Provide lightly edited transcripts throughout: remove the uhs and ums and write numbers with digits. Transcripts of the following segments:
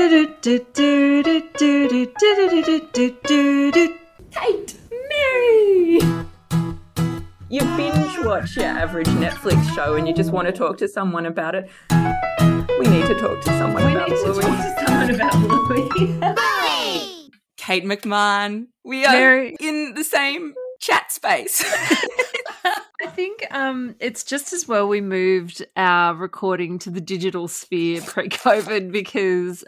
Kate, Mary! You binge watch your average Netflix show and you just want to talk to someone about it. We need to talk to someone about Louie. Kate McMahon. We are Mary. In the same chat space. I think it's just as well we moved our recording to the digital sphere pre-COVID because,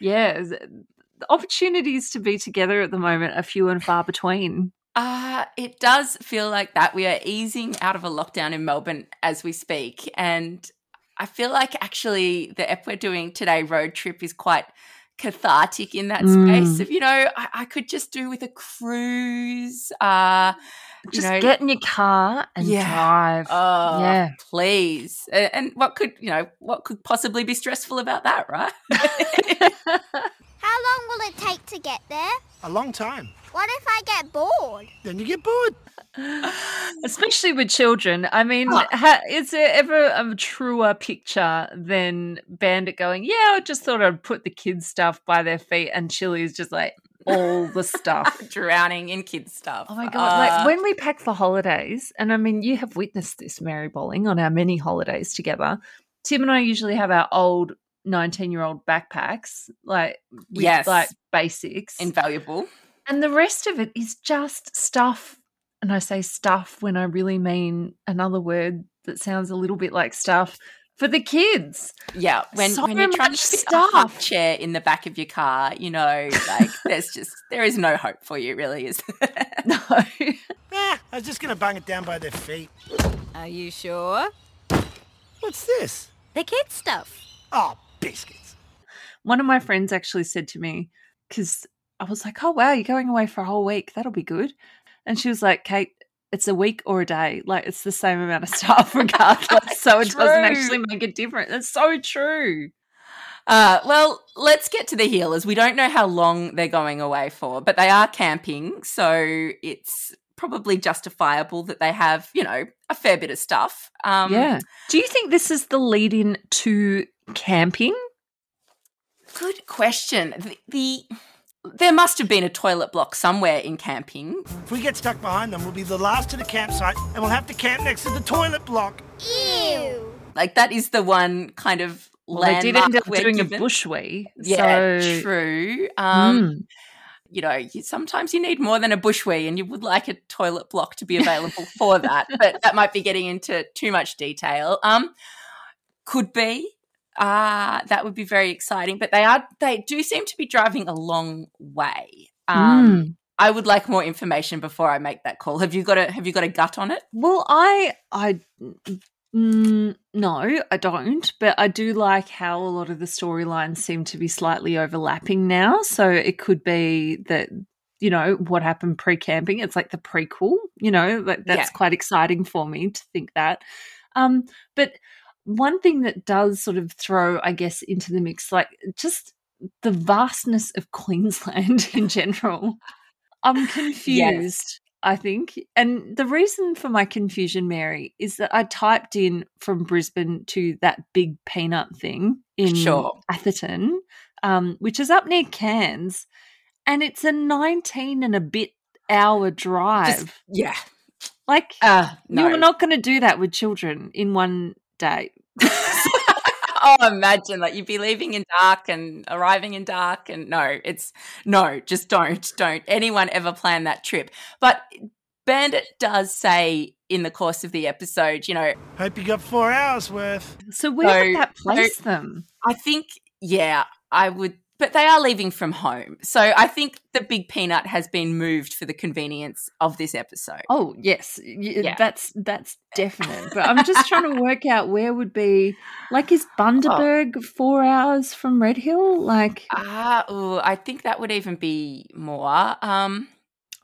the opportunities to be together at the moment are few and far between. It does feel like that. We are easing out of a lockdown in Melbourne as we speak, and I feel like actually the ep we're doing today, Road Trip, is quite cathartic in that space of, I could just do with a cruise. Get in your car and drive. Oh, yeah, please. And what could possibly be stressful about that, right? How long will it take to get there? A long time. What if I get bored? Then you get bored. Especially with children. I mean, is there ever a truer picture than Bandit going, I just thought I'd put the kids' stuff by their feet, and Chili is just like, all the stuff. Drowning in kids' stuff. Oh, my God. When we pack for holidays, and, I mean, you have witnessed this, Mary Bolling, on our many holidays together, Tim and I usually have our old 19-year-old backpacks, basics. Invaluable. And the rest of it is just stuff. And I say stuff when I really mean another word that sounds a little bit like stuff. For the kids. Yeah. When you're trying to fit a hub chair in the back of your car, there is no hope for you, really, is there? No. I was just going to bang it down by their feet. Are you sure? What's this? The kids' stuff. Oh, biscuits. One of my friends actually said to me, because I was like, oh, wow, you're going away for a whole week. That'll be good. And she was like, Kate, it's a week or a day. Like, it's the same amount of stuff regardless, so it doesn't actually make a difference. It's so true. Let's get to the Heelers. We don't know how long they're going away for, but they are camping, so it's probably justifiable that they have, a fair bit of stuff. Do you think this is the lead-in to camping? Good question. There must have been a toilet block somewhere in camping. If we get stuck behind them, we'll be the last to the campsite and we'll have to camp next to the toilet block. Ew. That is the one kind of landmark. They did end up doing a bush wee. Yeah, so... true. Sometimes you need more than a bush wee and you would like a toilet block to be available for that, but that might be getting into too much detail. Could be. That would be very exciting. But they do seem to be driving a long way. I would like more information before I make that call. Have you got a gut on it? Well, no, I don't. But I do like how a lot of the storylines seem to be slightly overlapping now. So it could be that, what happened pre-camping. It's like the prequel. That's quite exciting for me to think that. But. One thing that does sort of throw, I guess, into the mix, just the vastness of Queensland in general. I'm confused, I think. And the reason for my confusion, Mary, is that I typed in from Brisbane to that big peanut thing in Atherton, which is up near Cairns, and it's a 19 and a bit hour drive. No. You're not going to do that with children in one day. Oh, imagine you'd be leaving in dark and arriving in dark, and just don't anyone ever plan that trip. But Bandit does say in the course of the episode, hope you got 4 hours worth. So where would that place them? I think, I would, but they are leaving from home. So I think the big peanut has been moved for the convenience of this episode. Oh, yes. Yeah. That's definite. But I'm just trying to work out where would be, is Bundaberg 4 hours from Red Hill? I think that would even be more.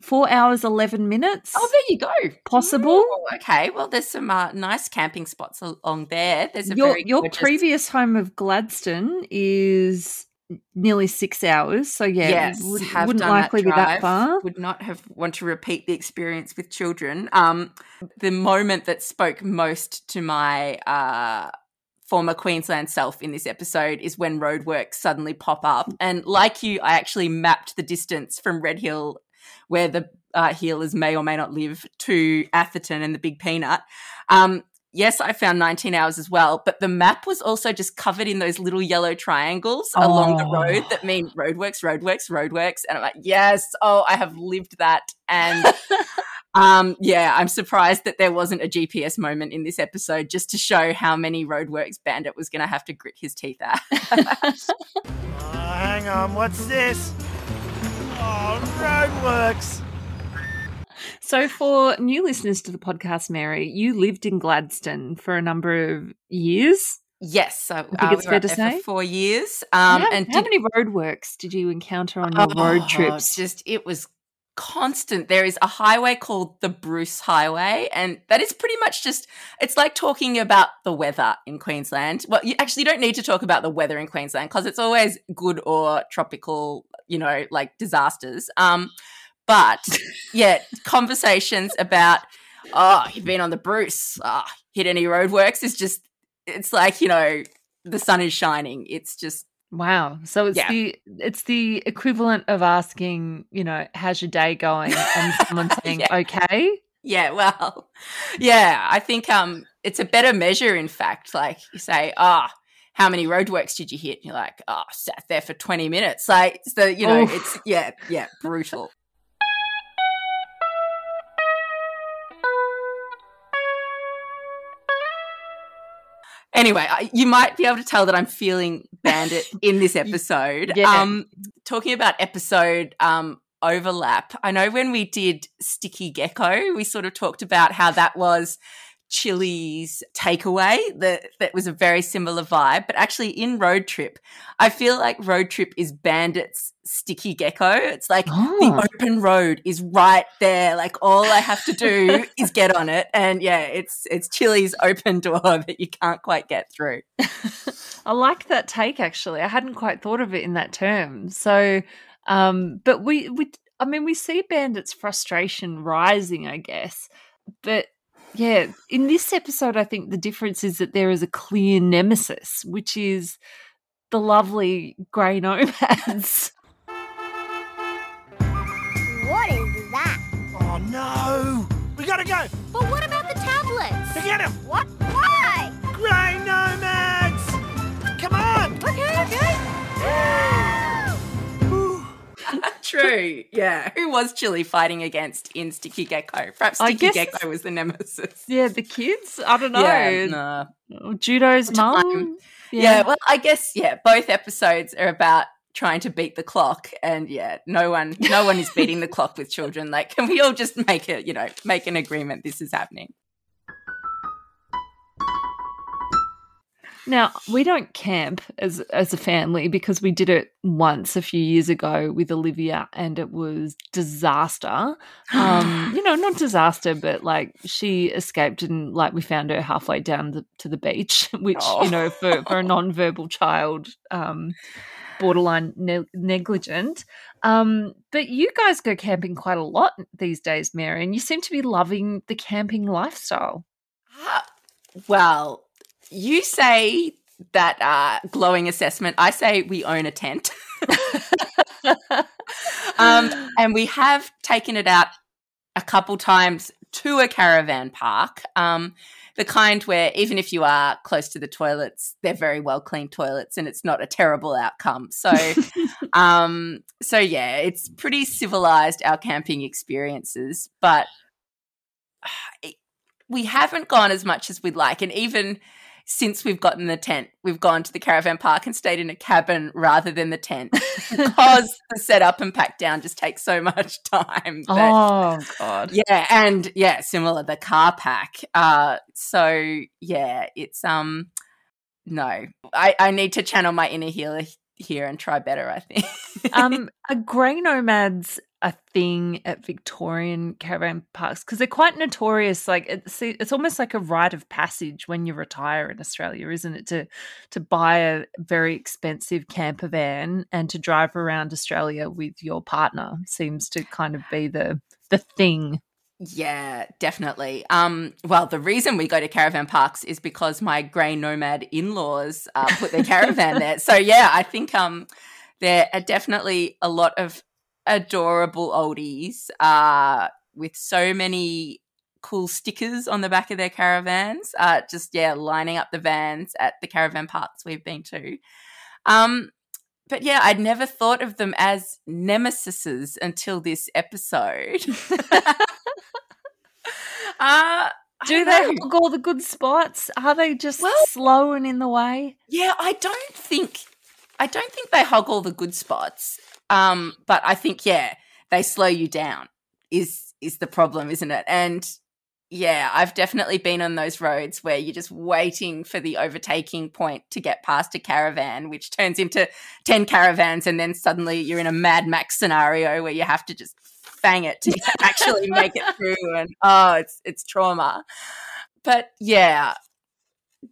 4 hours, 11 minutes. Oh, there you go. Possible. Mm, okay. Well, there's some nice camping spots along there. There's your previous home of Gladstone is... nearly 6 hours, so wouldn't likely be that far. Would not have want to repeat the experience with children. The moment that spoke most to my former Queensland self in this episode is when roadworks suddenly pop up. And like you, I actually mapped the distance from Red Hill, where the healers may or may not live, to Atherton and the Big Peanut. Yes, I found 19 hours as well, but the map was also just covered in those little yellow triangles along the road that mean roadworks, roadworks, roadworks. And I'm like, yes, I have lived that. And I'm surprised that there wasn't a GPS moment in this episode just to show how many roadworks Bandit was going to have to grit his teeth at. Hang on, what's this? Roadworks. So for new listeners to the podcast, Mary, you lived in Gladstone for a number of years. Yes. So I think it's fair to say. For 4 years. And how many roadworks did you encounter on your road trips? It was constant. There is a highway called the Bruce Highway, and that is pretty much just, it's like talking about the weather in Queensland. Well, you actually don't need to talk about the weather in Queensland because it's always good or tropical, like disasters. But, conversations about, you've been on the Bruce, hit any roadworks is just, it's like, the sun is shining. It's just. Wow. So it's the equivalent of asking, how's your day going? And someone saying, okay. Yeah, well, I think it's a better measure, in fact. Like you say, how many roadworks did you hit? And you're like, sat there for 20 minutes. Like, so, oof. It's, brutal. Anyway, you might be able to tell that I'm feeling Bandit in this episode. Yeah. Talking about episode overlap, I know when we did Sticky Gecko, we sort of talked about how that was Chili's takeaway, that was a very similar vibe. But actually in Road Trip, I feel like Road Trip is Bandit's Sticky Gecko. It's like the open road is right there. Like all I have to do is get on it. And, it's Chili's open door that you can't quite get through. I like that take, actually. I hadn't quite thought of it in that term. So but we see Bandit's frustration rising, I guess. But yeah, in this episode, I think the difference is that there is a clear nemesis, which is the lovely grey nomads. What is that? Oh, no. We got to go. But what about the tablets? Forget them. What? Why? Grey nomads. Come on. Okay. True, yeah. Who was Chili fighting against in Sticky Gecko? Perhaps Sticky Gecko was the nemesis. Yeah, the kids? I don't know. Yeah, nah. Judo's mum? Yeah, well, I guess, both episodes are about trying to beat the clock and, no one is beating the clock with children. Like, can we all just make an agreement this is happening? Now, we don't camp as a family because we did it once a few years ago with Olivia and it was disaster. Not disaster, but, like, she escaped and, like, we found her halfway down to the beach, which, for a non-verbal child, borderline negligent. But you guys go camping quite a lot these days, Mary, and you seem to be loving the camping lifestyle. Well... You say that glowing assessment. I say we own a tent. And we have taken it out a couple times to a caravan park, the kind where even if you are close to the toilets, they're very well cleaned toilets and it's not a terrible outcome. So, it's pretty civilised, our camping experiences, but we haven't gone as much as we'd like, and even – since we've gotten the tent, we've gone to the caravan park and stayed in a cabin rather than the tent because the setup and pack down just takes so much time. God. Yeah, and, similar, the car pack. It's no. I need to channel my inner healer here and try better, I think. Are grey nomads a thing at Victorian caravan parks? Because they're quite notorious. Like it's almost like a rite of passage when you retire in Australia, isn't it, to buy a very expensive camper van and to drive around Australia with your partner seems to kind of be the thing. Yeah, definitely. Well, the reason we go to caravan parks is because my grey nomad in-laws put their caravan there. So, yeah, I think there are definitely a lot of adorable oldies with so many cool stickers on the back of their caravans, lining up the vans at the caravan parks we've been to. But, yeah, I'd never thought of them as nemesises until this episode. Do they hog all the good spots? Are they just slow and in the way? Yeah, I don't think they hog all the good spots. But I think, yeah, they slow you down is the problem, isn't it? And, yeah, I've definitely been on those roads where you're just waiting for the overtaking point to get past a caravan, which turns into 10 caravans, and then suddenly you're in a Mad Max scenario where you have to just fang it to actually make it through, and it's trauma. But yeah,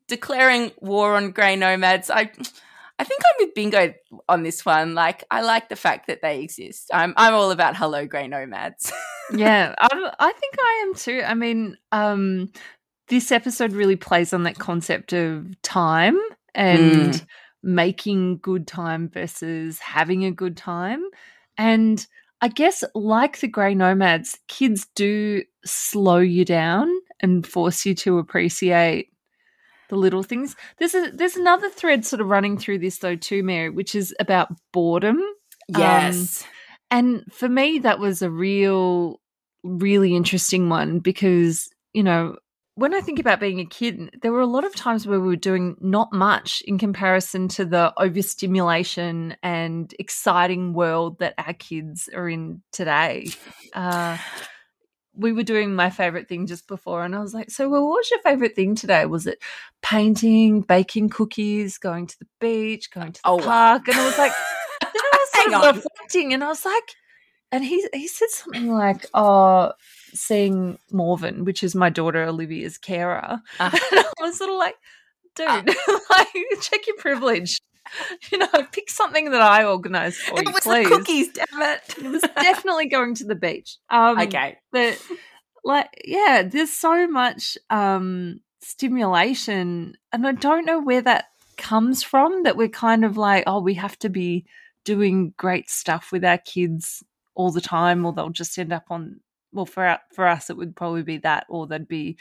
declaring war on grey nomads, I think I'm with Bingo on this one. Like, I like the fact that they exist. I'm all about hello grey nomads. Yeah, I think I am too. I mean, this episode really plays on that concept of time and making good time versus having a good time. And I guess, like the grey nomads, kids do slow you down and force you to appreciate the little things. There's another thread sort of running through this though too, Mary, which is about boredom. Yes. And for me, that was a really interesting one because, you know, when I think about being a kid, there were a lot of times where we were doing not much in comparison to the overstimulation and exciting world that our kids are in today. We were doing my favourite thing just before, and I was like, so, well, what was your favourite thing today? Was it painting, baking cookies, going to the beach, going to the park? Wow. And I was like, then I was sort of reflecting, and I was like, and he said something like, seeing Morven, which is my daughter Olivia's carer. And I was sort of like, dude, like, check your privilege. You know, pick something that I organised for you, please. It was the cookies, damn it. It was definitely going to the beach. Okay. But, like, yeah, there's so much stimulation, and I don't know where that comes from, that we're kind of like, oh, we have to be doing great stuff with our kids all the time, or they'll just end up on, well, for us it would probably be that, or they'd be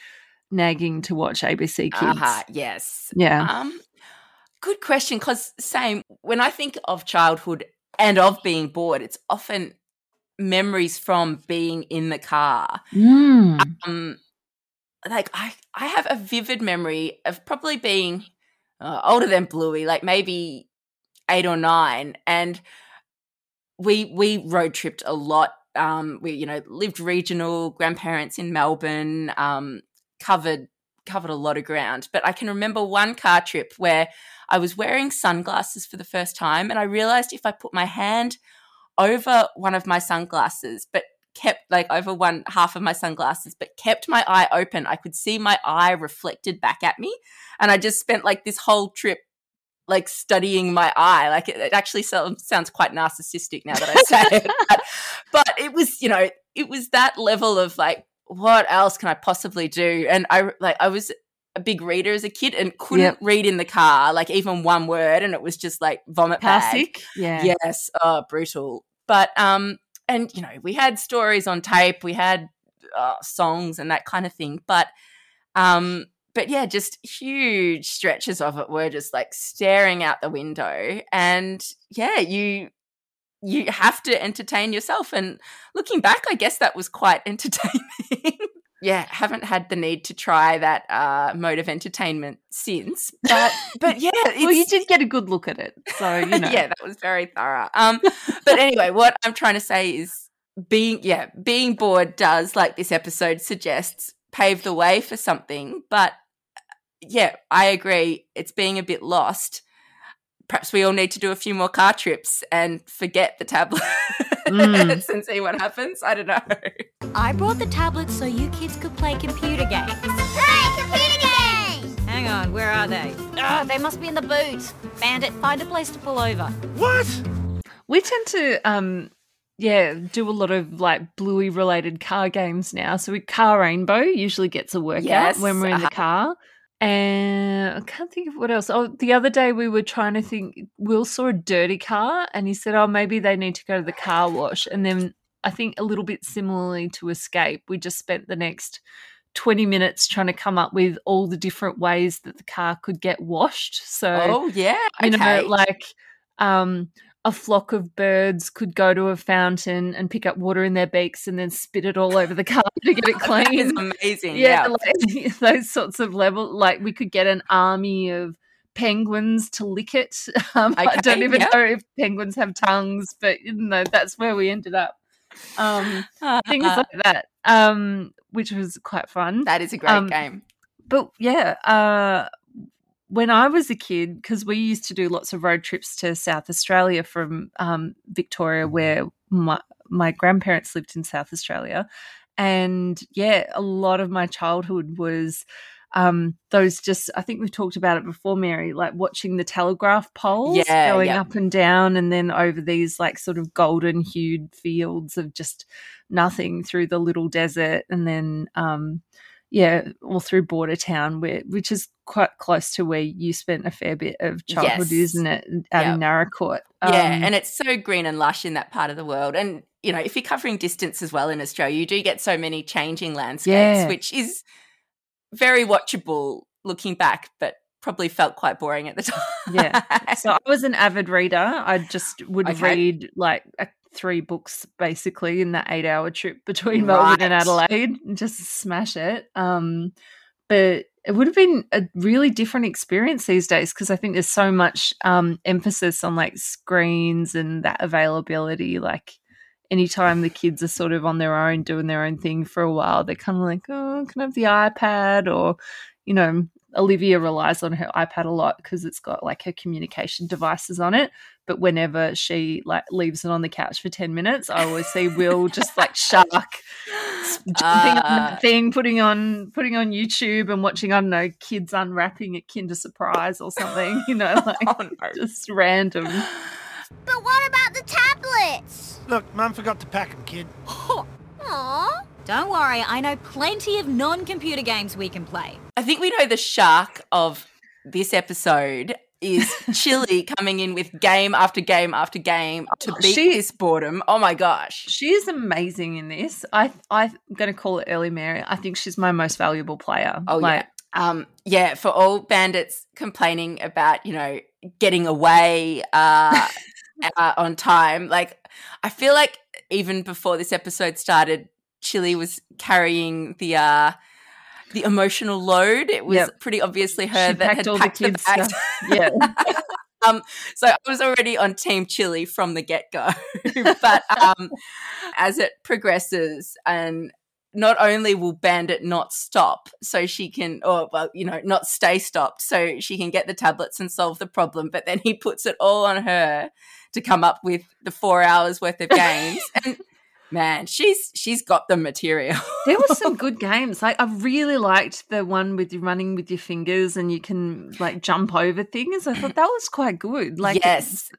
nagging to watch ABC Kids. Yes. Yeah. Good question, because same, when I think of childhood and of being bored, it's often memories from being in the car. Like I have a vivid memory of probably being older than Bluey, like maybe 8 or 9, and we road tripped a lot. We, you know, lived regional, grandparents in Melbourne, covered a lot of ground. But I can remember one car trip where I was wearing sunglasses for the first time, and I realised if I put my hand over one of my sunglasses but kept, like, over one half of my sunglasses but kept my eye open, I could see my eye reflected back at me. And I just spent, like, this whole trip, like, studying my eye. Like, it actually sounds quite narcissistic now that I say it. But it was, you know, it was that level of, like, what else can I possibly do? And I was a big reader as a kid and couldn't read in the car, like, even one word, and it was just like vomit bag. Yeah. Yes. Oh, brutal. But, and, you know, we had stories on tape, we had songs and that kind of thing. But yeah, just huge stretches of it were just like staring out the window. And yeah, you have to entertain yourself. And looking back, I guess that was quite entertaining. Yeah, haven't had the need to try that mode of entertainment since. But yeah. Well, you did get a good look at it. So, you know. Yeah, that was very thorough. But anyway, what I'm trying to say is being bored does, like this episode suggests, pave the way for something. But, yeah, I agree. It's being a bit lost. Perhaps we all need to do a few more car trips and forget the tablets and see what happens. I don't know. I brought the tablets so you kids could play computer games. Play computer games! Hang on, where are they? Oh, they must be in the boot. Bandit, find a place to pull over. What? We tend to yeah, do a lot of like Bluey related car games now. So we Car Rainbow usually gets a workout when we're in the car. And I can't think of what else. Oh, the other day we were trying to think. Will saw a dirty car and he said, oh, maybe they need to go to the car wash. And then I think a little bit similarly to Escape, we just spent the next 20 minutes trying to come up with all the different ways that the car could get washed. So, you know, like a flock of birds could go to a fountain and pick up water in their beaks and then spit it all over the car to get it clean. That is amazing. Yeah, yeah. Like, those sorts of level. Like we could get an army of penguins to lick it. I don't even know if penguins have tongues, but you know, that's where we ended up. Things like that, which was quite fun. That is a great game. But, when I was a kid, because we used to do lots of road trips to South Australia from Victoria, where my grandparents lived in South Australia. And, a lot of my childhood was those just, I think we've talked about it before, Mary, like watching the telegraph poles going up and down and then over these like sort of golden-hued fields of just nothing through the little desert and then, all through Border Town, which is quite close to where you spent a fair bit of childhood, isn't it, out in Naracoorte. And it's so green and lush in that part of the world. And, you know, if you're covering distance as well in Australia, you do get so many changing landscapes, which is very watchable looking back, but probably felt quite boring at the time. So I was an avid reader. I just would read like three books basically in that 8-hour trip between Melbourne and Adelaide and just smash it. But it would have been a really different experience these days because I think there's so much emphasis on like screens and that availability. Like anytime the kids are sort of on their own doing their own thing for a while, they're kind of like, oh, can I have the iPad? Or, you know, Olivia relies on her iPad a lot because it's got like her communication devices on it. But whenever she like leaves it on the couch for 10 minutes, I always see Will just like shark jumping on that thing, putting on YouTube and watching, I don't know, kids unwrapping at Kinder Surprise or something, you know, like just random. But what about the tablets? Look, Mum forgot to pack them, kid. Aw. Don't worry, I know plenty of non-computer games we can play. I think we know the shark of this episode is Chili coming in with game after game after game to beat this boredom. Oh, my gosh. She is amazing in this. I'm going to call it early Mary. I think she's my most valuable player. Oh, for all bandits complaining about, you know, getting away on time, like I feel like even before this episode started, Chili was carrying the emotional load. It was pretty obviously her that had packed the kids' bags. Yeah. So I was already on Team Chili from the get-go. But as it progresses, and not only will Bandit not stop so she can, not stay stopped so she can get the tablets and solve the problem, but then he puts it all on her to come up with the 4 hours worth of games. And man, she's got the material. There were some good games. Like I really liked the one with you running with your fingers and you can like jump over things. I thought that was quite good. Like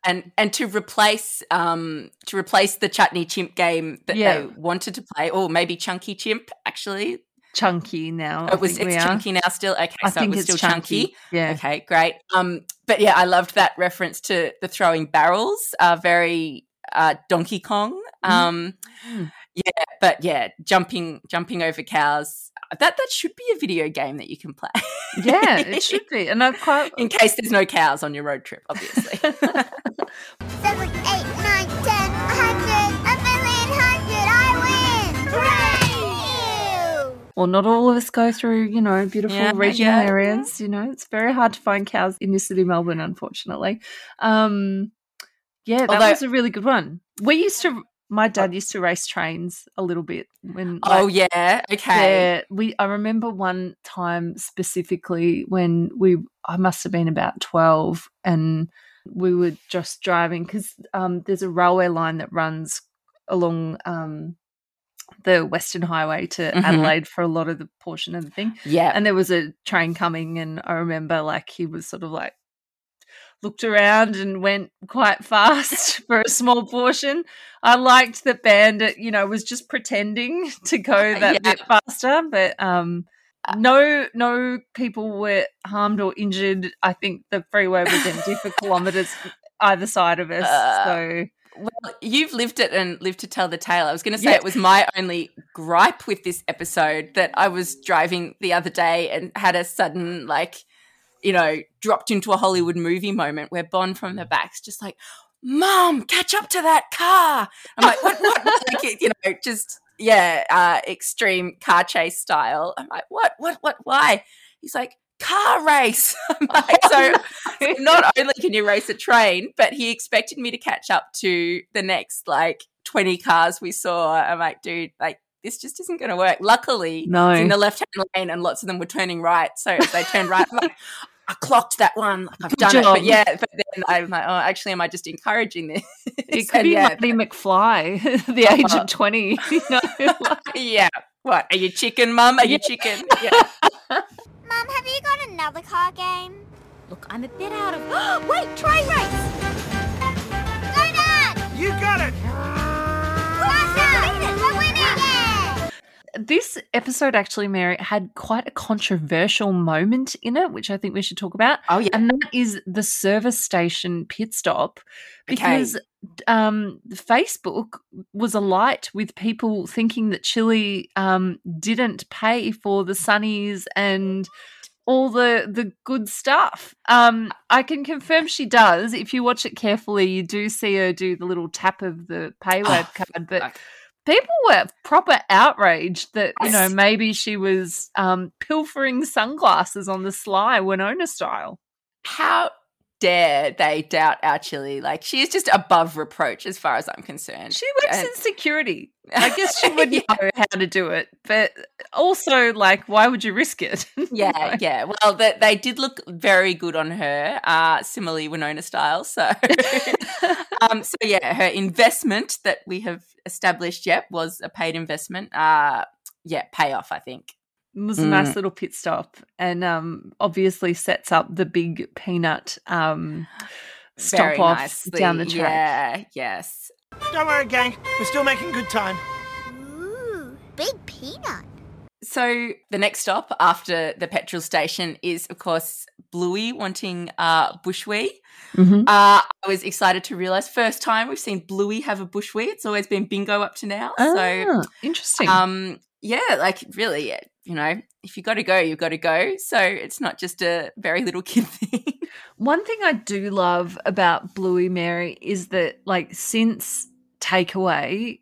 and to replace the Chutney Chimp game that they wanted to play, or maybe Chunky Chimp actually. Chunky now. It's Chunky now still. Okay, so it was still chunky. Yeah. Okay, great. But yeah, I loved that reference to the throwing barrels. Very Donkey Kong. Jumping over cows. That should be a video game that you can play. Yeah, it should be. And in case there's no cows on your road trip, obviously. 7, 8, 9, 10, 100, 1,000,000, I win! Hooray! Well, not all of us go through, you know, beautiful regional areas. You know, it's very hard to find cows in the city of Melbourne, unfortunately. Although was a really good one. My dad used to race trains a little bit when. Like, I remember one time specifically when I must have been about 12, and we were just driving because there's a railway line that runs along the Western Highway to Adelaide for a lot of the portion of the thing. Yeah, and there was a train coming, and I remember like he was sort of like looked around and went quite fast for a small portion. I liked that Bandit, you know, was just pretending to go that bit faster, but no people were harmed or injured. I think the freeway was empty for kilometres either side of us. Well, you've lived it and lived to tell the tale. I was going to say it was my only gripe with this episode, that I was driving the other day and had a sudden, like, you know, dropped into a Hollywood movie moment where Bond from the back's just like, "Mom, catch up to that car." I'm like, what? Like, you know, just, extreme car chase style. I'm like, what, why? He's like, "Car race." I'm like, so not only can you race a train, but he expected me to catch up to the next, like, 20 cars we saw. I'm like, dude, like, this just isn't going to work. Luckily, it's in the left-hand lane and lots of them were turning right. So if they turned right, I'm like, I clocked that one. Like, I've done it. But, but then I'm like, oh, actually, am I just encouraging this? It could be Marty McFly, the age of 20. You know? What, are you chicken, Mum? Are you chicken? Mum, have you got another car game? Look, I'm a bit out of... Wait, train race! Go, Dad! You got it! We're winning! This episode actually, Mary, had quite a controversial moment in it, which I think we should talk about. Oh, yeah. And that is the service station pit stop, because Facebook was alight with people thinking that Chili didn't pay for the sunnies and all the good stuff. I can confirm she does. If you watch it carefully, you do see her do the little tap of the paywave card, but... Okay. People were proper outraged that, you know, maybe she was pilfering sunglasses on the sly, Winona style. How dare they doubt our Chili? Like, she is just above reproach as far as I'm concerned. She works in security. I guess she would know how to do it, but also, like, why would you risk it? Well, they did look very good on her, similarly Winona style. So, her investment that we have established, was a paid investment. Payoff, I think. It was a nice little pit stop, and obviously sets up the big peanut stop off down the track. Don't worry, gang. We're still making good time. Ooh, big peanut. So the next stop after the petrol station is, of course, Bluey wanting bushwee. Mm-hmm. I was excited to realise, first time we've seen Bluey have a bushwee. It's always been Bingo up to now. Oh, so interesting. Like, really, you know, if you got to go, you've got to go. So it's not just a very little kid thing. One thing I do love about Bluey, Mary, is that, like, since Takeaway,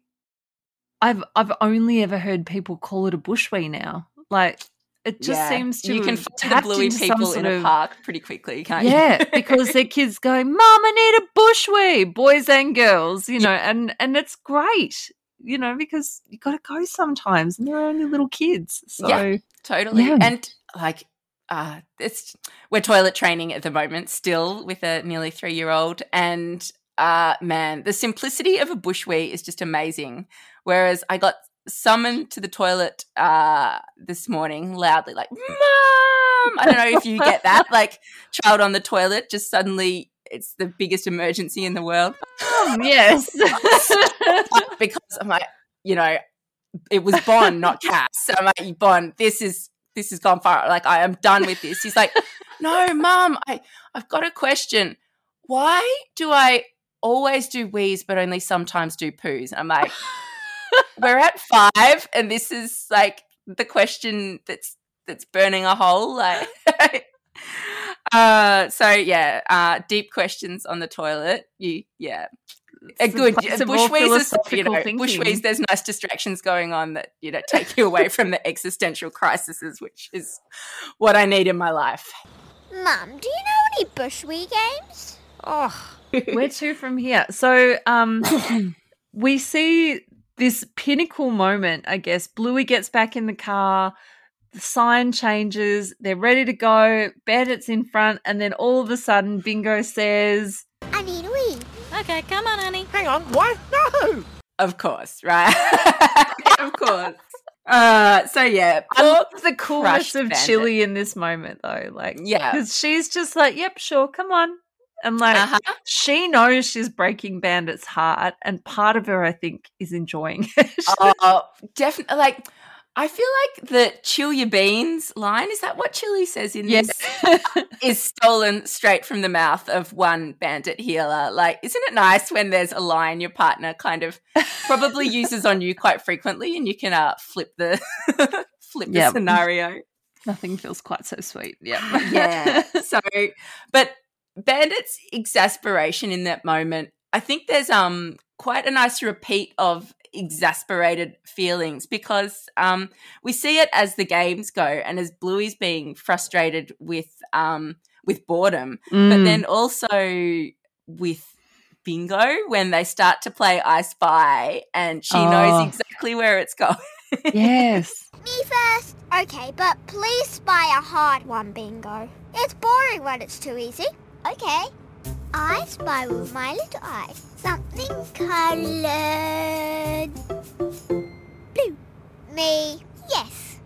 I've only ever heard people call it a bushwee now. Like, it just seems to... You can find the Bluey people in a park pretty quickly, can't you? Yeah, because their kids going, "Mum, I need a bushwee," boys and girls, you know, and it's great, you know, because you got to go sometimes and they're only little kids. So, yeah, totally. Yeah. And, like... we're toilet training at the moment still with a nearly 3-year-old, and man, the simplicity of a bushwee is just amazing. Whereas I got summoned to the toilet this morning loudly, like, "Mom!" I don't know if you get that, like, child on the toilet, just suddenly it's the biggest emergency in the world. Because I'm like, you know, it was Bon, not Cass. So I'm like, "Bon, this has gone far. Like, I am done with this." He's like, "No, Mum, I've got a question. Why do I always do wees but only sometimes do poos?" I'm like, we're at 5 and this is, like, the question that's burning a hole. Like, deep questions on the toilet. Bushwees, you know, bushwees, there's nice distractions going on that, you know, take you away from the existential crises, which is what I need in my life. Mum, do you know any bushwee games? Oh, where to from here? So we see this pinnacle moment, I guess. Bluey gets back in the car, the sign changes, they're ready to go, Bandit's in front, and then all of a sudden Bingo says, "I need a wee." "Okay, come on, honey." "Hang on, what? No!" Of course, right? Of course. I love the coolness of Chili in this moment, though. Like, because she's just like, "Yep, sure, come on." And, like, she knows she's breaking Bandit's heart, and part of her, I think, is enjoying it. Oh, definitely. Like, I feel like the chill your beans line, is that what Chili says in this, is stolen straight from the mouth of one Bandit healer. Like, isn't it nice when there's a line your partner kind of probably uses on you quite frequently and you can flip the scenario? Nothing feels quite so sweet. Yeah. Yeah. So, but Bandit's exasperation in that moment, I think there's quite a nice repeat of exasperated feelings, because we see it as the games go and as Bluey's being frustrated with boredom, but then also with Bingo when they start to play I Spy and she knows exactly where it's going. Yes. Me first. Okay, but please spy a hard one, Bingo. It's boring when it's too easy. Okay. I spy with my little eye something coloured blue. Me, yes.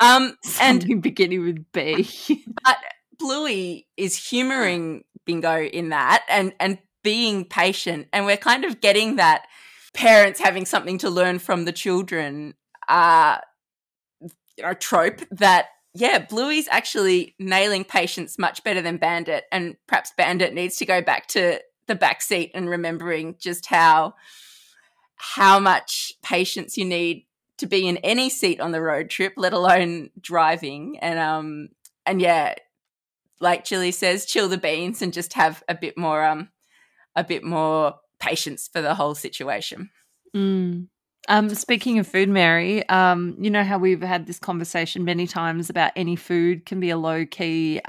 And beginning with B. But Bluey is humouring Bingo in that and being patient, and we're kind of getting that parents having something to learn from the children trope that. Yeah, Bluey's actually nailing patience much better than Bandit, and perhaps Bandit needs to go back to the back seat and remembering just how much patience you need to be in any seat on the road trip, let alone driving. And yeah, like Chili says, chill the beans and just have a bit more patience for the whole situation. Mm. Speaking of food, Mary, you know how we've had this conversation many times about any food can be a low-key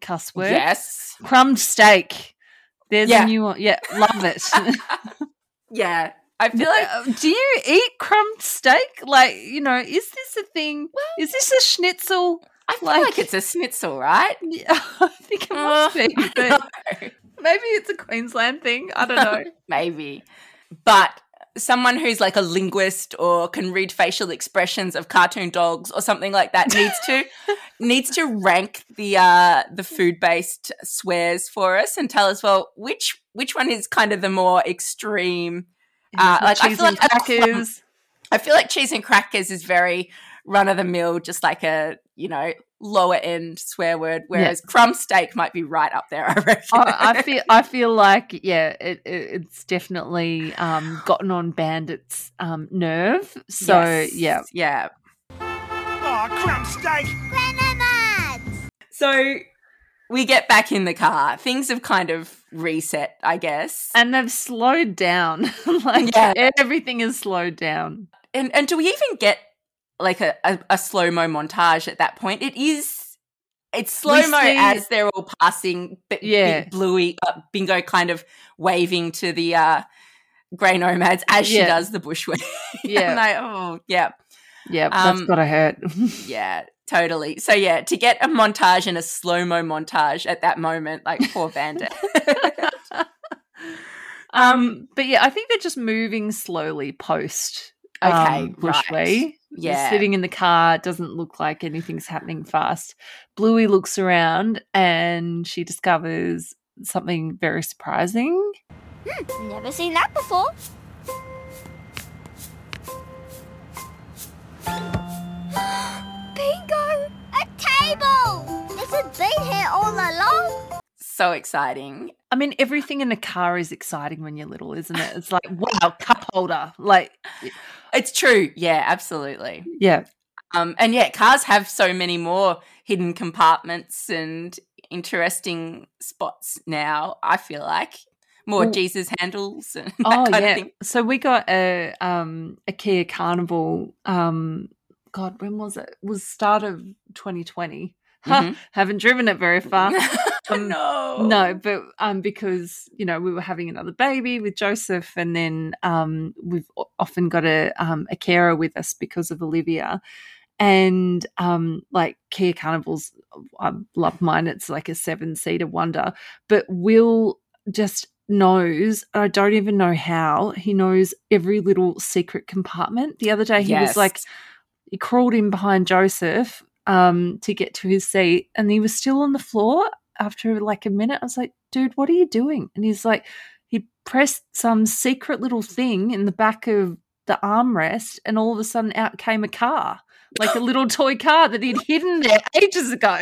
cuss word? Yes. Crumbed steak. There's a new one. Yeah, love it. Yeah. I feel like, do you eat crumbed steak? Like, you know, is this a thing? Well, is this a schnitzel? I feel like it's a schnitzel, right? Yeah, I think it must be. Maybe it's a Queensland thing. I don't know. Maybe. But someone who's like a linguist or can read facial expressions of cartoon dogs or something like that needs to rank the food-based swears for us and tell us, well, which one is kind of the more extreme. Like cheese and crackers. I feel like cheese and crackers is very run-of-the-mill, just like a, you know, lower-end swear word, whereas crumb steak might be right up there, I reckon. I feel like, yeah, it's definitely gotten on Bandit's nerve. So, yes. Yeah. Oh, crumb steak. So we get back in the car. Things have kind of reset, I guess. And they've slowed down. Everything is slowed down. And do we even get like a slow-mo montage at that point? It's slow-mo as they're all passing, but Bluey, Bingo kind of waving to the grey nomads as she does the bushwalk. Yeah. Yeah, that's got to hurt. Yeah, totally. So, yeah, to get a montage and a slow-mo montage at that moment, like, poor Bandit. But, yeah, I think they're just moving slowly post bushway. Right. Yeah. Sitting in the car, doesn't look like anything's happening fast. Bluey looks around and she discovers something very surprising. Never seen that before. Bingo! A table! This has been here all along. So exciting. I mean, everything in a car is exciting when you're little, isn't it? It's like, wow, cup holder. Like, it's true. Yeah, absolutely. Yeah. And yeah, cars have so many more hidden compartments and interesting spots now, I feel like. More Jesus handles and that kind of thing. So we got a Kia Carnival, when was it? It was start of 2020. Mm-hmm. Haven't driven it very far. No, but because, you know, we were having another baby with Joseph, and then we've often got a carer with us because of Olivia. And like Kia Carnival's, I love mine. It's like a 7-seater wonder. But Will just knows, I don't even know how, he knows every little secret compartment. The other day he was like, he crawled in behind Joseph to get to his seat, and he was still on the floor, after like a minute, I was like, dude, what are you doing? And he's like, he pressed some secret little thing in the back of the armrest and all of a sudden out came a car, like a little toy car that he'd hidden there ages ago.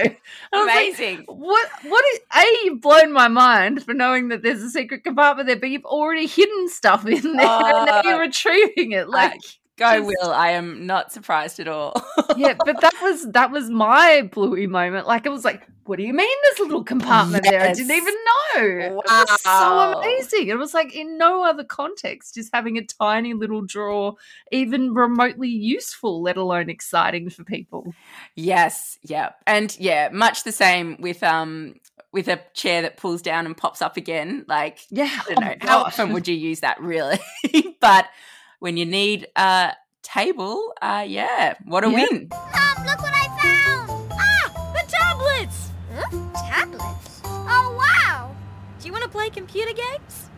Amazing. Like, what is, A, you've blown my mind for knowing that there's a secret compartment there, but you've already hidden stuff in there and now you're retrieving it. Like, go, Will. I am not surprised at all. Yeah, but that was my Bluey moment. Like, it was like, what do you mean there's a little compartment there? I didn't even know. Wow. It was so amazing. It was like in no other context is having a tiny little drawer even remotely useful, let alone exciting for people. Yes, yeah. And, yeah, much the same with a chair that pulls down and pops up again. Like, yeah, I don't know, how often would you use that really? But when you need a table, yeah, what a win. Mum, look what I found. Ah, the tablets. Tablets? Oh, wow. Do you want to play computer games?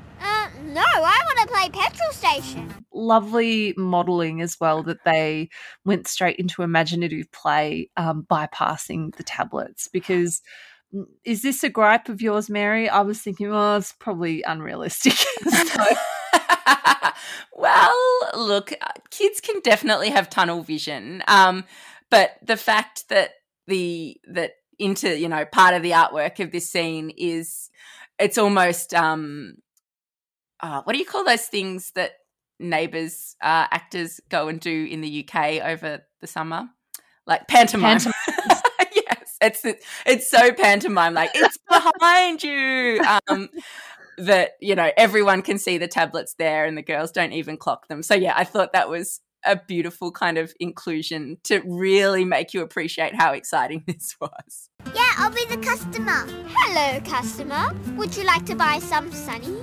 No, I want to play petrol station. Lovely modelling as well that they went straight into imaginative play bypassing the tablets because... Is this a gripe of yours, Mary? I was thinking, well, it's probably unrealistic. Well, look, kids can definitely have tunnel vision, but the fact that part of the artwork of this scene is it's almost what do you call those things that neighbours actors go and do in the UK over the summer, like pantomime. It's so pantomime, like it's behind you, that, you know, everyone can see the tablets there and the girls don't even clock them. So, yeah, I thought that was a beautiful kind of inclusion to really make you appreciate how exciting this was. Yeah, I'll be the customer. Hello, customer. Would you like to buy some sunnies?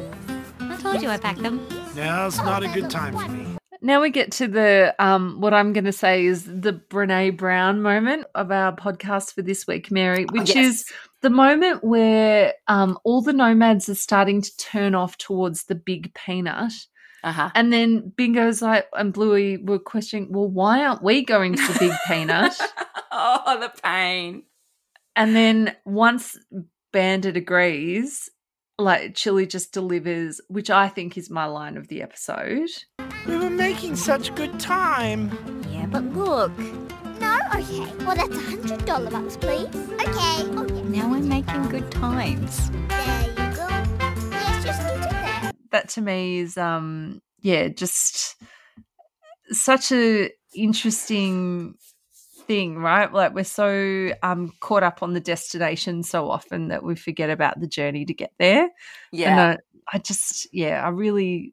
I told you I packed them. Now's not a good time for me. Now we get to the what I'm going to say is the Brené Brown moment of our podcast for this week, Mary, which is the moment where all the nomads are starting to turn off towards the big peanut. Uh-huh. And then Bingo's like, and Bluey were questioning, well, why aren't we going to the big peanut? Oh, the pain. And then once Bandit agrees, like Chili just delivers, which I think is my line of the episode. We were making such good time. Yeah, but look. No, okay. Well, that's $100 bucks, please. Okay. Oh, yeah. Now we're making good times. There you go. Yes, just do that. That to me is, just such a interesting thing, right? Like we're so caught up on the destination so often that we forget about the journey to get there. Yeah. And I really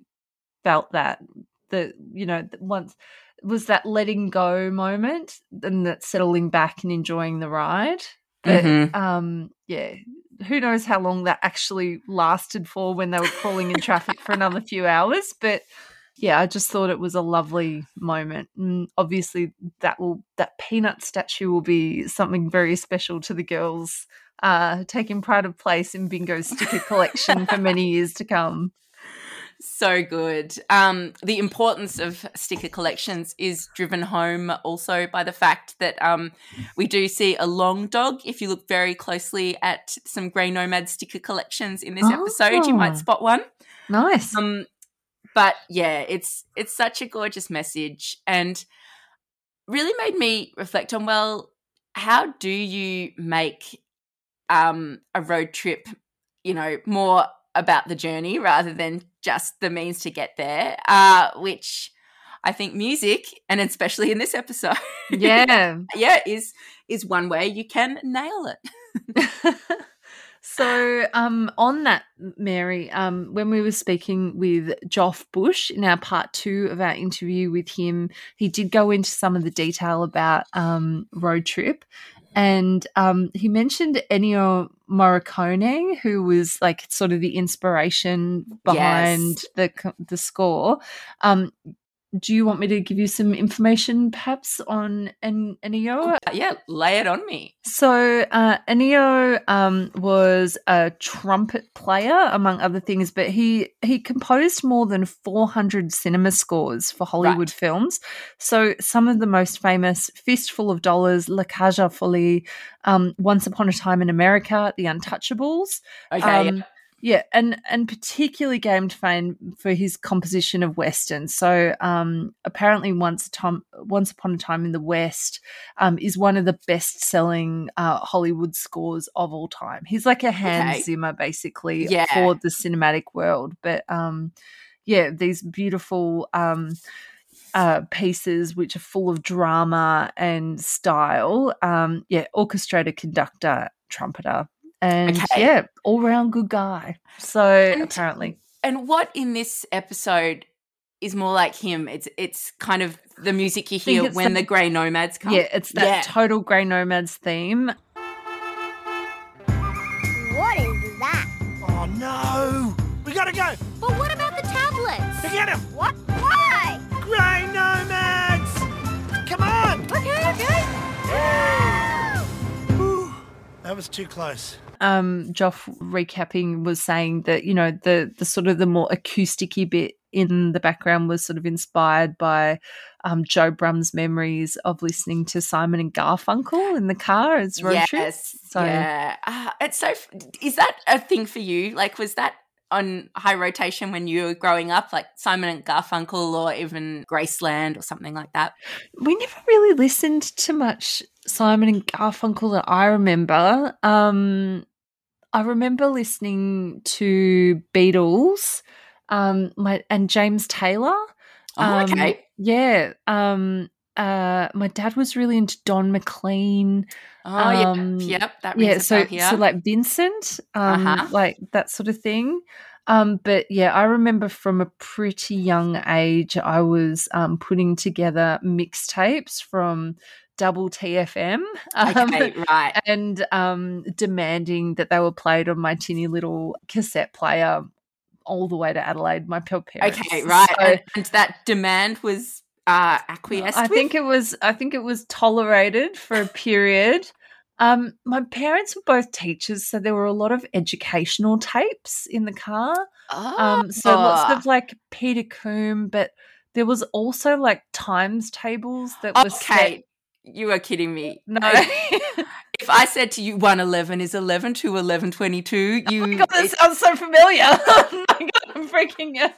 felt that. The, you know, once was that letting go moment and that settling back and enjoying the ride. But, who knows how long that actually lasted for when they were crawling in traffic for another few hours. But, yeah, I just thought it was a lovely moment. And obviously that peanut statue will be something very special to the girls, taking pride of place in Bingo's sticker collection for many years to come. So good. The importance of sticker collections is driven home also by the fact that we do see a long dog. If you look very closely at some Grey Nomad sticker collections in this episode, you might spot one. Nice. But, yeah, it's such a gorgeous message and really made me reflect on, well, how do you make a road trip, you know, more about the journey rather than just the means to get there, which I think music, and especially in this episode, is one way you can nail it. So on that, Mary, when we were speaking with Joff Bush in our part 2 of our interview with him, he did go into some of the detail about road trip. And he mentioned Ennio Morricone, who was like sort of the inspiration behind the score. do you want me to give you some information perhaps on Eneo? Yeah, lay it on me. So Eneo was a trumpet player, among other things, but he composed more than 400 cinema scores for Hollywood films. So some of the most famous, Fistful of Dollars, La Casa Folie, Once Upon a Time in America, The Untouchables. Okay, yeah, and particularly gained fame for his composition of westerns. So apparently Once Upon a Time in the West is one of the best-selling Hollywood scores of all time. He's like a Hans Zimmer, basically, for the cinematic world. But, these beautiful pieces which are full of drama and style, orchestrator, conductor, trumpeter. And, all-round good guy. So apparently. And what in this episode is more like him? It's kind of the music you hear when the Grey Nomads come. Yeah, it's that total Grey Nomads theme. What is that? Oh, no. We got to go. But what about the tablets? Forget them. What? Why? Grey Nomads. Come on. Okay. That was too close. Joff recapping was saying that, you know, the sort of the more acoustic-y bit in the background was sort of inspired by Joe Brum's memories of listening to Simon and Garfunkel in the car as road trips. So, is that a thing for you? Like, was that on high rotation when you were growing up, like Simon and Garfunkel or even Graceland or something like that? We never really listened to much Simon and Garfunkel that I remember. I remember listening to Beatles and James Taylor. My dad was really into Don McLean. That rings a bell here. So like Vincent, like that sort of thing. But, I remember from a pretty young age I was putting together mixtapes from Double TFM and demanding that they were played on my tinny little cassette player all the way to Adelaide, my parents. Okay, right. So, and that demand was acquiesced with? I think it was tolerated for a period. My parents were both teachers, so there were a lot of educational tapes in the car. Lots of like Peter Coombe, but there was also like times tables that were set. You are kidding me. No. If I said to you 111 is 11 to 1122, you... Oh, my God, that sounds so familiar. Oh, my God, I'm freaking out.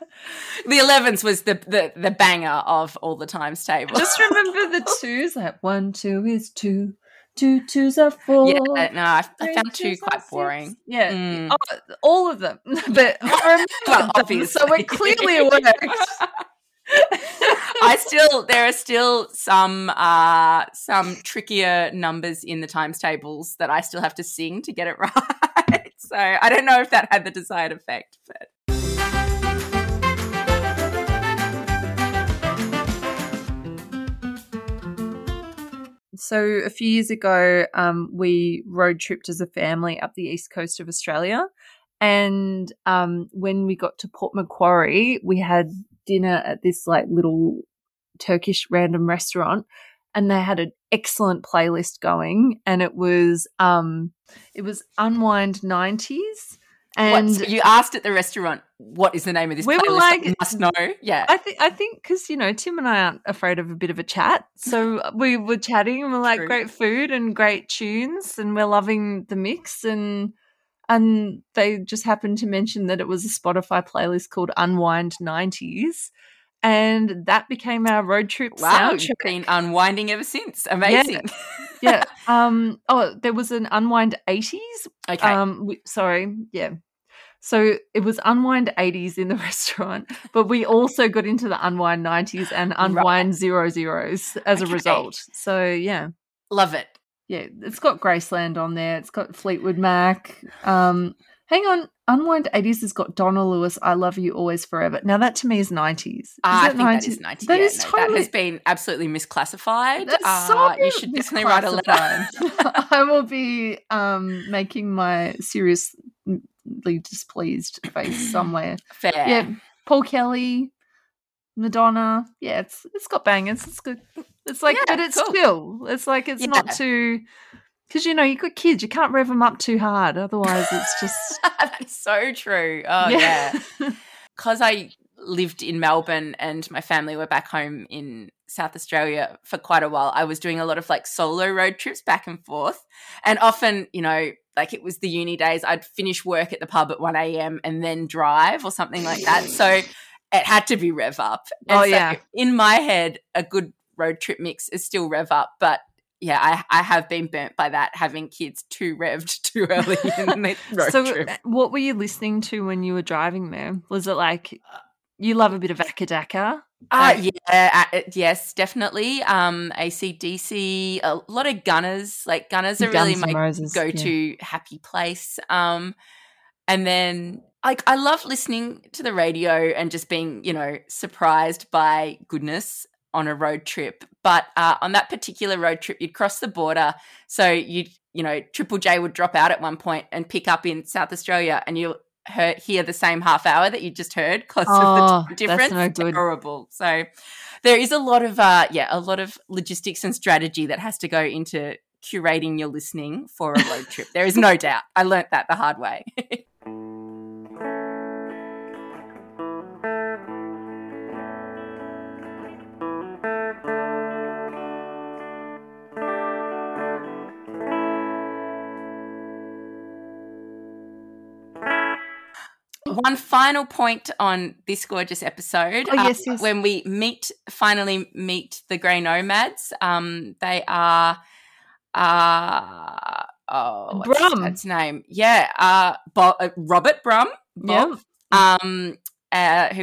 The 11s was the banger of all the times table. Just remember the twos, like 1, 2 is 2. 2 2s are 4. Yeah, no, I found 2 quite boring. Six. Yeah, all of them. But I remember obviously. So it clearly worked. There are still some trickier numbers in the times tables that I still have to sing to get it right. So I don't know if that had the desired effect, but so a few years ago, we road tripped as a family up the east coast of Australia, and when we got to Port Macquarie, we had dinner at this like little Turkish random restaurant, and they had an excellent playlist going, and it was Unwind 90s. And so you asked at the restaurant, what is the name of this playlist? We were like, I must know. Yeah. I think because, you know, Tim and I aren't afraid of a bit of a chat. So we were chatting and we're like, great food and great tunes, and we're loving the mix, and they just happened to mention that it was a Spotify playlist called Unwind 90s, and that became our road trip soundtrack. You've been unwinding ever since. Amazing. Yeah. There was an Unwind 80s. Okay. Yeah. So it was Unwind 80s in the restaurant, but we also got into the Unwind 90s and Unwind 00s as a result. So, yeah. Love it. Yeah, it's got Graceland on there. It's got Fleetwood Mac. Hang on. Unwind 80s has got Donna Lewis, I Love You Always Forever. Now that to me is 90s. I think 90s? That is 90s. That has been absolutely misclassified. That's so you should definitely write a letter. I will be making my seriously displeased face somewhere. Fair. Yeah, Paul Kelly, Madonna. Yeah, it's got bangers. It's good. It's like, yeah, but it's cool. Still, it's like it's not too, because, you know, you've got kids, you can't rev them up too hard. Otherwise, it's just. That's so true. Oh, yeah. Because I lived in Melbourne and my family were back home in South Australia for quite a while, I was doing a lot of like solo road trips back and forth. And often, you know, like it was the uni days, I'd finish work at the pub at 1 a.m. and then drive or something like that. So it had to be rev up. And in my head, a good road trip mix is still rev up. But yeah, I have been burnt by that, having kids too revved too early in the road trip. What were you listening to when you were driving there? Was it like, you love a bit of Akadaka? Yes, definitely. AC/DC, a lot of Gunners. Like Gunners are really my go-to happy place. And then like I love listening to the radio and just being, you know, surprised by goodness on a road trip. But on that particular road trip, you'd cross the border, so you know, Triple J would drop out at one point and pick up in South Australia, and you'll hear the same half hour that you just heard because of the difference. That's no good. Horrible. So there is a lot of a lot of logistics and strategy that has to go into curating your listening for a road trip. There is no doubt. I learnt that the hard way. One final point on this gorgeous episode. Oh, yes, yes. When we finally meet the Grey Nomads, they are Brum. That's his name. Yeah, Robert Brum, Bob, who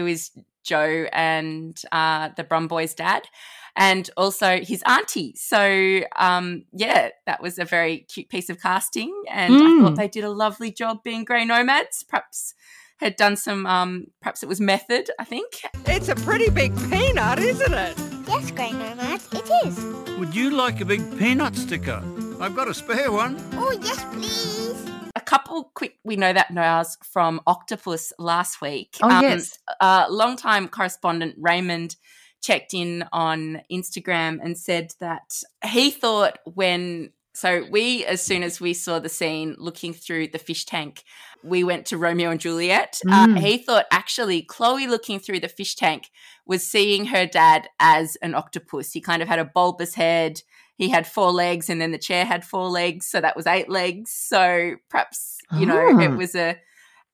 is Joe and the Brum boy's dad, and also his auntie. So, that was a very cute piece of casting, and I thought they did a lovely job being Grey Nomads. Perhaps had done some, perhaps it was method, I think. It's a pretty big peanut, isn't it? Yes, Grey Nomads, it is. Would you like a big peanut sticker? I've got a spare one. Oh, yes, please. A couple quick we know that nows from Octopus last week. Oh, yes. Long-time correspondent Raymond checked in on Instagram and said that he thought as soon as we saw the scene looking through the fish tank, we went to Romeo and Juliet. He thought actually Chloe looking through the fish tank was seeing her dad as an octopus. He kind of had a bulbous head. He had 4 legs and then the chair had 4 legs, so that was 8 legs. So perhaps, you know, it was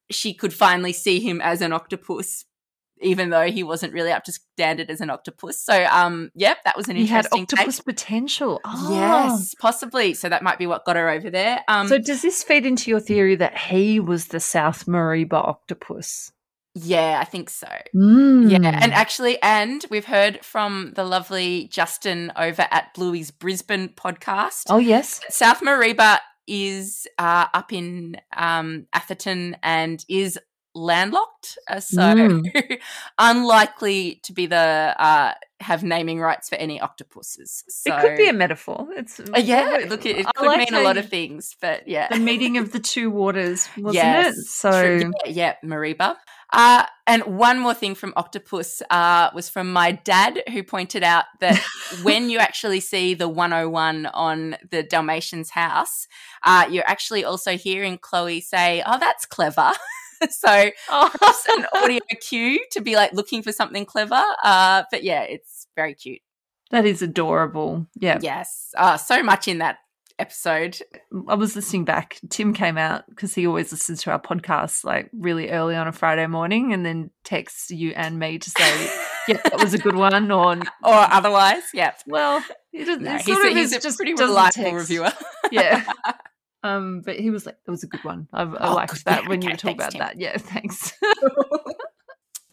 she could finally see him as an octopus, even though he wasn't really up to standard as an octopus. So, that was an interesting take. He had octopus potential. Oh. Yes, possibly. So that might be what got her over there. So does this feed into your theory that he was the South Mareeba octopus? Yeah, I think so. Yeah, and actually, we've heard from the lovely Justin over at Bluey's Brisbane podcast. Oh, yes. South Mareeba is up in Atherton and is landlocked, unlikely to be the have naming rights for any octopuses. So it could be a metaphor. It's it could mean a lot of things, but yeah, the meeting of the two waters, wasn't it? So true. Mareeba. And one more thing from Octopus was from my dad, who pointed out that when you actually see the 101 on the Dalmatian's house, you're actually also hearing Chloe say, "Oh, that's clever." So perhaps an audio cue to be like looking for something clever. But yeah, it's very cute. That is adorable. Yeah. Yes. So much in that episode. I was listening back. Tim came out because he always listens to our podcast like really early on a Friday morning and then texts you and me to say, yeah, that was a good one or otherwise. Yeah. Well, he's just a pretty reliable reviewer. Yeah. But he was like, that was a good one. I liked that when you talk about that. Yeah, thanks.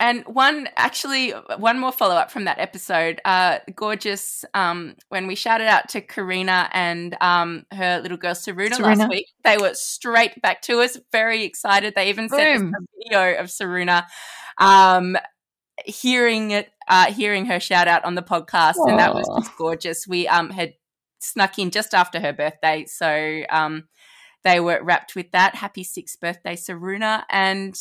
And one more follow-up from that episode. Gorgeous, when we shouted out to Karina and her little girl Sarina last week, they were straight back to us, very excited. They even sent us a video of Sarina hearing her shout-out on the podcast. Aww. And that was just gorgeous. We had snuck in just after her birthday, so they were wrapped with that. Happy 6th birthday, Saruna. And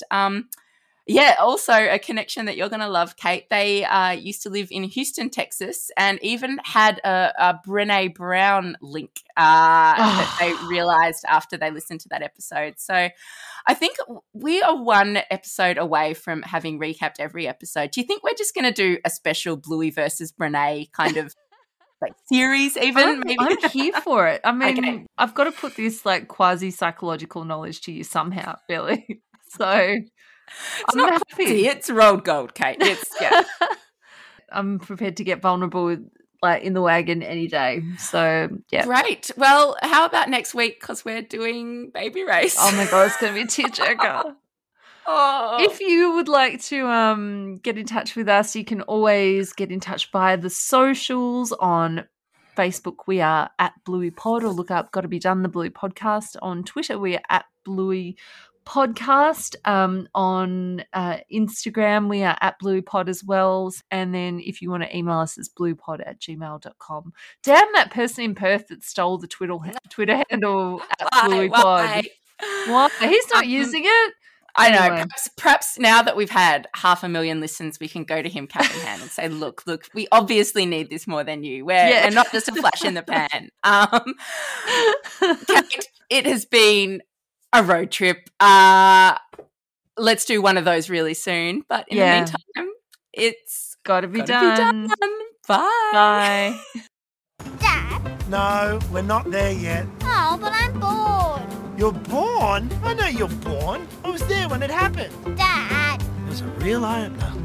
Yeah, also a connection that you're going to love, Kate. They used to live in Houston, Texas, and even had a Brené Brown link that they realised after they listened to that episode. So I think we are one episode away from having recapped every episode. Do you think we're just going to do a special Bluey versus Brené kind of like series even? I'm here for it. I mean, okay. I've got to put this like quasi-psychological knowledge to you somehow, really. So it's I'm not happy. Quality, it's rolled gold, Kate. It's, yeah. I'm prepared to get vulnerable with, like, in the wagon any day. So, yeah. Great. Well, how about next week, because we're doing Baby Race. Oh, my God, it's going to be a tearjerker. Oh. If you would like to get in touch with us, you can always get in touch via the socials. On Facebook, we are at Bluey Pod, or look up Gotta Be Done, the Bluey Podcast. On Twitter, we are at Bluey Podcast. On Instagram, we are at Bluey Pod as well. And then if you want to email us, it's bluepod@gmail.com. Damn that person in Perth that stole the Twitter handle at Bluey Pod. Why? He's not using it. I know. Perhaps now that we've had 500,000 listens, we can go to him cap in hand and say, look, we obviously need this more than you. We're not just a flash in the pan. Kate, it has been a road trip. Let's do one of those really soon. But in the meantime, it's gotta be done. Bye. Dad? No, we're not there yet. Oh, but I'm bored. You're born? I know you're born. I was there when it happened. Dad. It was a real eye-opener.